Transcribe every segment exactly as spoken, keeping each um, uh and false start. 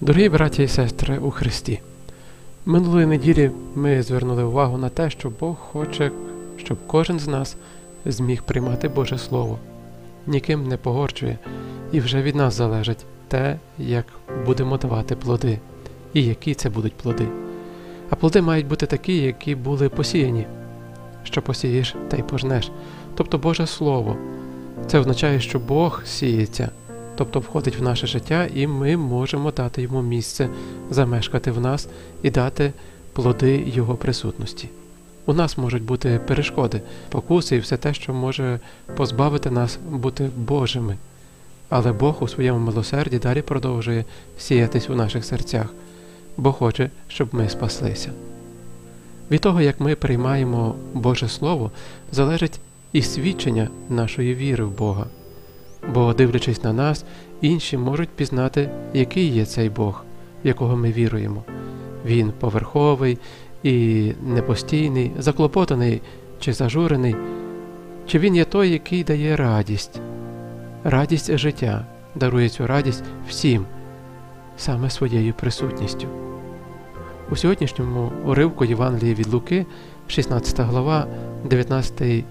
Дорогі браті і сестри у Христі, минулої неділі ми звернули увагу на те, що Бог хоче, щоб кожен з нас зміг приймати Боже Слово, ніким не погорчує, і вже від нас залежить те, як будемо давати плоди, і які це будуть плоди. А плоди мають бути такі, які були посіяні. Що посієш, та й пожнеш. Тобто Боже Слово. Це означає, що Бог сіється, тобто входить в наше життя, і ми можемо дати Йому місце, замешкати в нас і дати плоди Його присутності. У нас можуть бути перешкоди, покуси і все те, що може позбавити нас бути Божими. Але Бог у своєму милосерді далі продовжує сіятись у наших серцях, бо хоче, щоб ми спаслися. Від того, як ми приймаємо Боже Слово, залежить і свідчення нашої віри в Бога. Бо, дивлячись на нас, інші можуть пізнати, який є цей Бог, в якого ми віруємо. Він поверховий і непостійний, заклопотаний чи зажурений. Чи він є той, який дає радість? Радість життя, дарує цю радість всім, саме своєю присутністю. У сьогоднішньому уривку Євангелії від Луки, шістнадцята глава, дев'ятнадцятий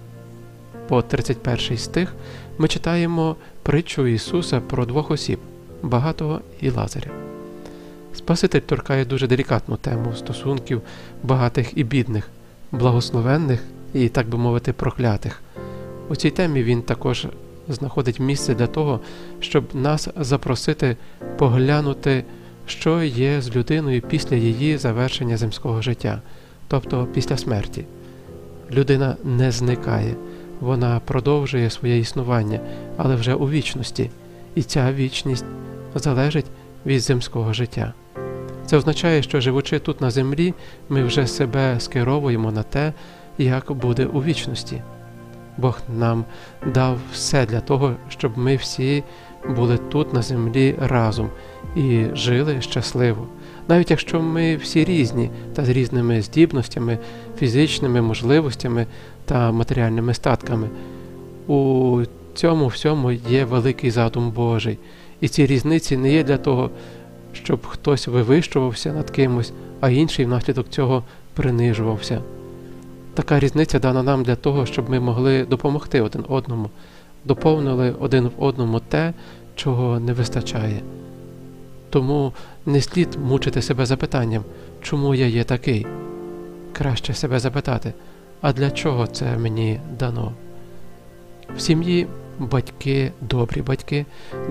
по тридцять перший стих, ми читаємо притчу Ісуса про двох осіб – багатого і Лазаря. Спаситель торкає дуже делікатну тему стосунків багатих і бідних, благословенних і, так би мовити, проклятих. У цій темі він також знаходить місце для того, щоб нас запросити поглянути, що є з людиною після її завершення земського життя, тобто після смерті. Людина не зникає, вона продовжує своє існування, але вже у вічності, і ця вічність залежить від земського життя. Це означає, що живучи тут на землі, ми вже себе скеровуємо на те, як буде у вічності. Бог нам дав все для того, щоб ми всі були тут на землі разом і жили щасливо. Навіть якщо ми всі різні та з різними здібностями, фізичними можливостями та матеріальними статками, у цьому всьому є великий задум Божий. І ці різниці не є для того, щоб хтось вивищувався над кимось, а інший внаслідок цього принижувався. Така різниця дана нам для того, щоб ми могли допомогти один одному, доповнили один в одному те, чого не вистачає. Тому не слід мучити себе запитанням, чому я є такий. Краще себе запитати, а для чого це мені дано? В сім'ї батьки, добрі батьки,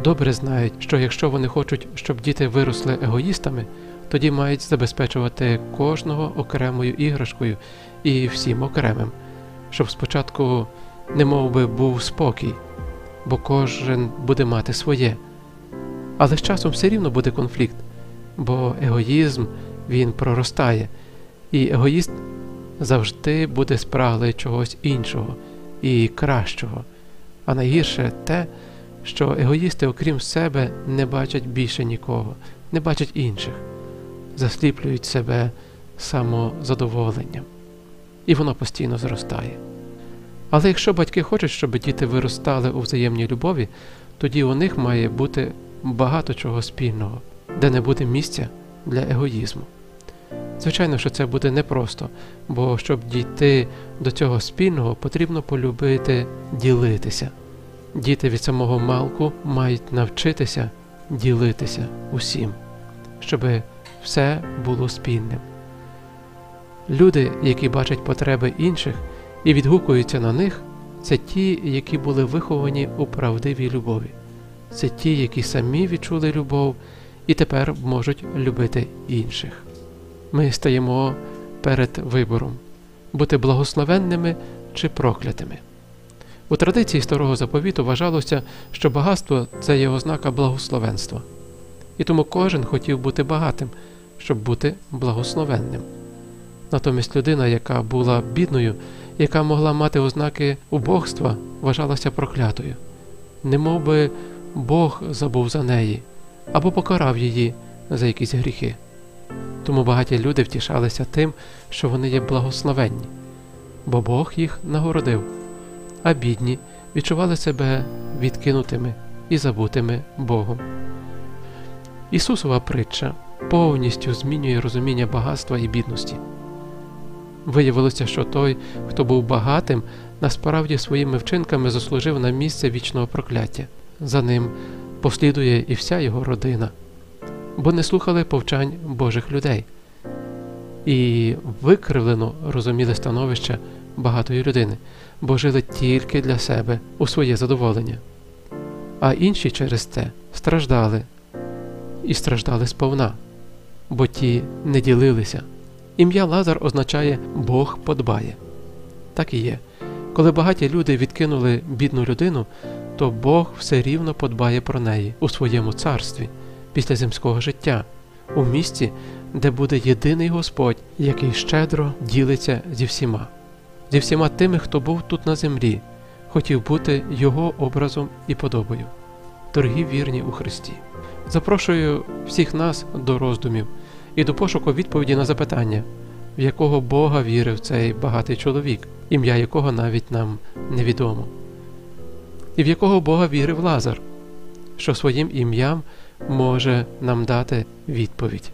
добре знають, що якщо вони хочуть, щоб діти виросли егоїстами, тоді мають забезпечувати кожного окремою іграшкою і всім окремим, щоб спочатку не мов би був спокій, бо кожен буде мати своє. Але з часом все рівно буде конфлікт, бо егоїзм, він проростає, і егоїст завжди буде спраглий чогось іншого і кращого. А найгірше те, що егоїсти, окрім себе, не бачать більше нікого, не бачать інших, засліплюють себе самозадоволенням. І воно постійно зростає. Але якщо батьки хочуть, щоб діти виростали у взаємній любові, тоді у них має бути багато чого спільного, де не буде місця для егоїзму. Звичайно, що це буде непросто, бо щоб дійти до цього спільного, потрібно полюбити ділитися. Діти від самого малку мають навчитися ділитися усім, щоб все було спільним. Люди, які бачать потреби інших і відгукуються на них, це ті, які були виховані у правдивій любові. Це ті, які самі відчули любов і тепер можуть любити інших. Ми стаємо перед вибором – бути благословенними чи проклятими. У традиції Старого Заповіту вважалося, що багатство – це є ознака благословенства. І тому кожен хотів бути багатим, щоб бути благословенним. Натомість людина, яка була бідною, яка могла мати ознаки убогства, вважалася проклятою. Немов би Бог забув за неї або покарав її за якісь гріхи. Тому багаті люди втішалися тим, що вони є благословенні, бо Бог їх нагородив, а бідні відчували себе відкинутими і забутими Богом. Ісусова притча повністю змінює розуміння багатства і бідності. Виявилося, що той, хто був багатим, насправді своїми вчинками заслужив на місце вічного прокляття. За ним послідує і вся його родина, бо не слухали повчань Божих людей і викривлено розуміли становище багатої людини, бо жили тільки для себе, у своє задоволення. А інші через те страждали, і страждали сповна, бо ті не ділилися. Ім'я Лазар означає «Бог подбає». Так і є. Коли багаті люди відкинули бідну людину, то Бог все рівно подбає про неї у своєму царстві, після земського життя, у місці, де буде єдиний Господь, який щедро ділиться зі всіма. Зі всіма тими, хто був тут на землі, хотів бути Його образом і подобою. Дорогі вірні у Христі, запрошую всіх нас до роздумів і до пошуку відповіді на запитання, в якого Бога вірив цей багатий чоловік, ім'я якого навіть нам невідомо. І в якого Бога вірив Лазар, що своїм ім'ям може нам дати відповідь.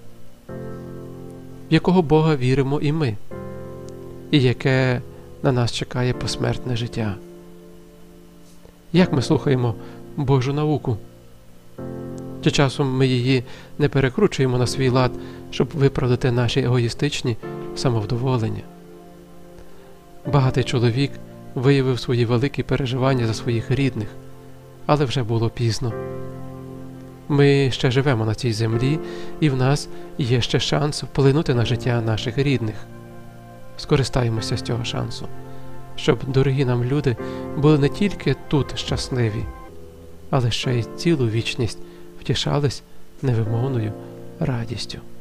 В якого Бога віримо і ми, і яке на нас чекає посмертне життя. Як ми слухаємо Божу науку? Чи часом ми її не перекручуємо на свій лад, щоб виправдати наші егоїстичні самовдоволення? Багатий чоловік виявив свої великі переживання за своїх рідних, але вже було пізно. Ми ще живемо на цій землі, і в нас є ще шанс вплинути на життя наших рідних. Скористаємося з цього шансу, щоб дорогі нам люди були не тільки тут щасливі, але ще й цілу вічність втішались невимовною радістю.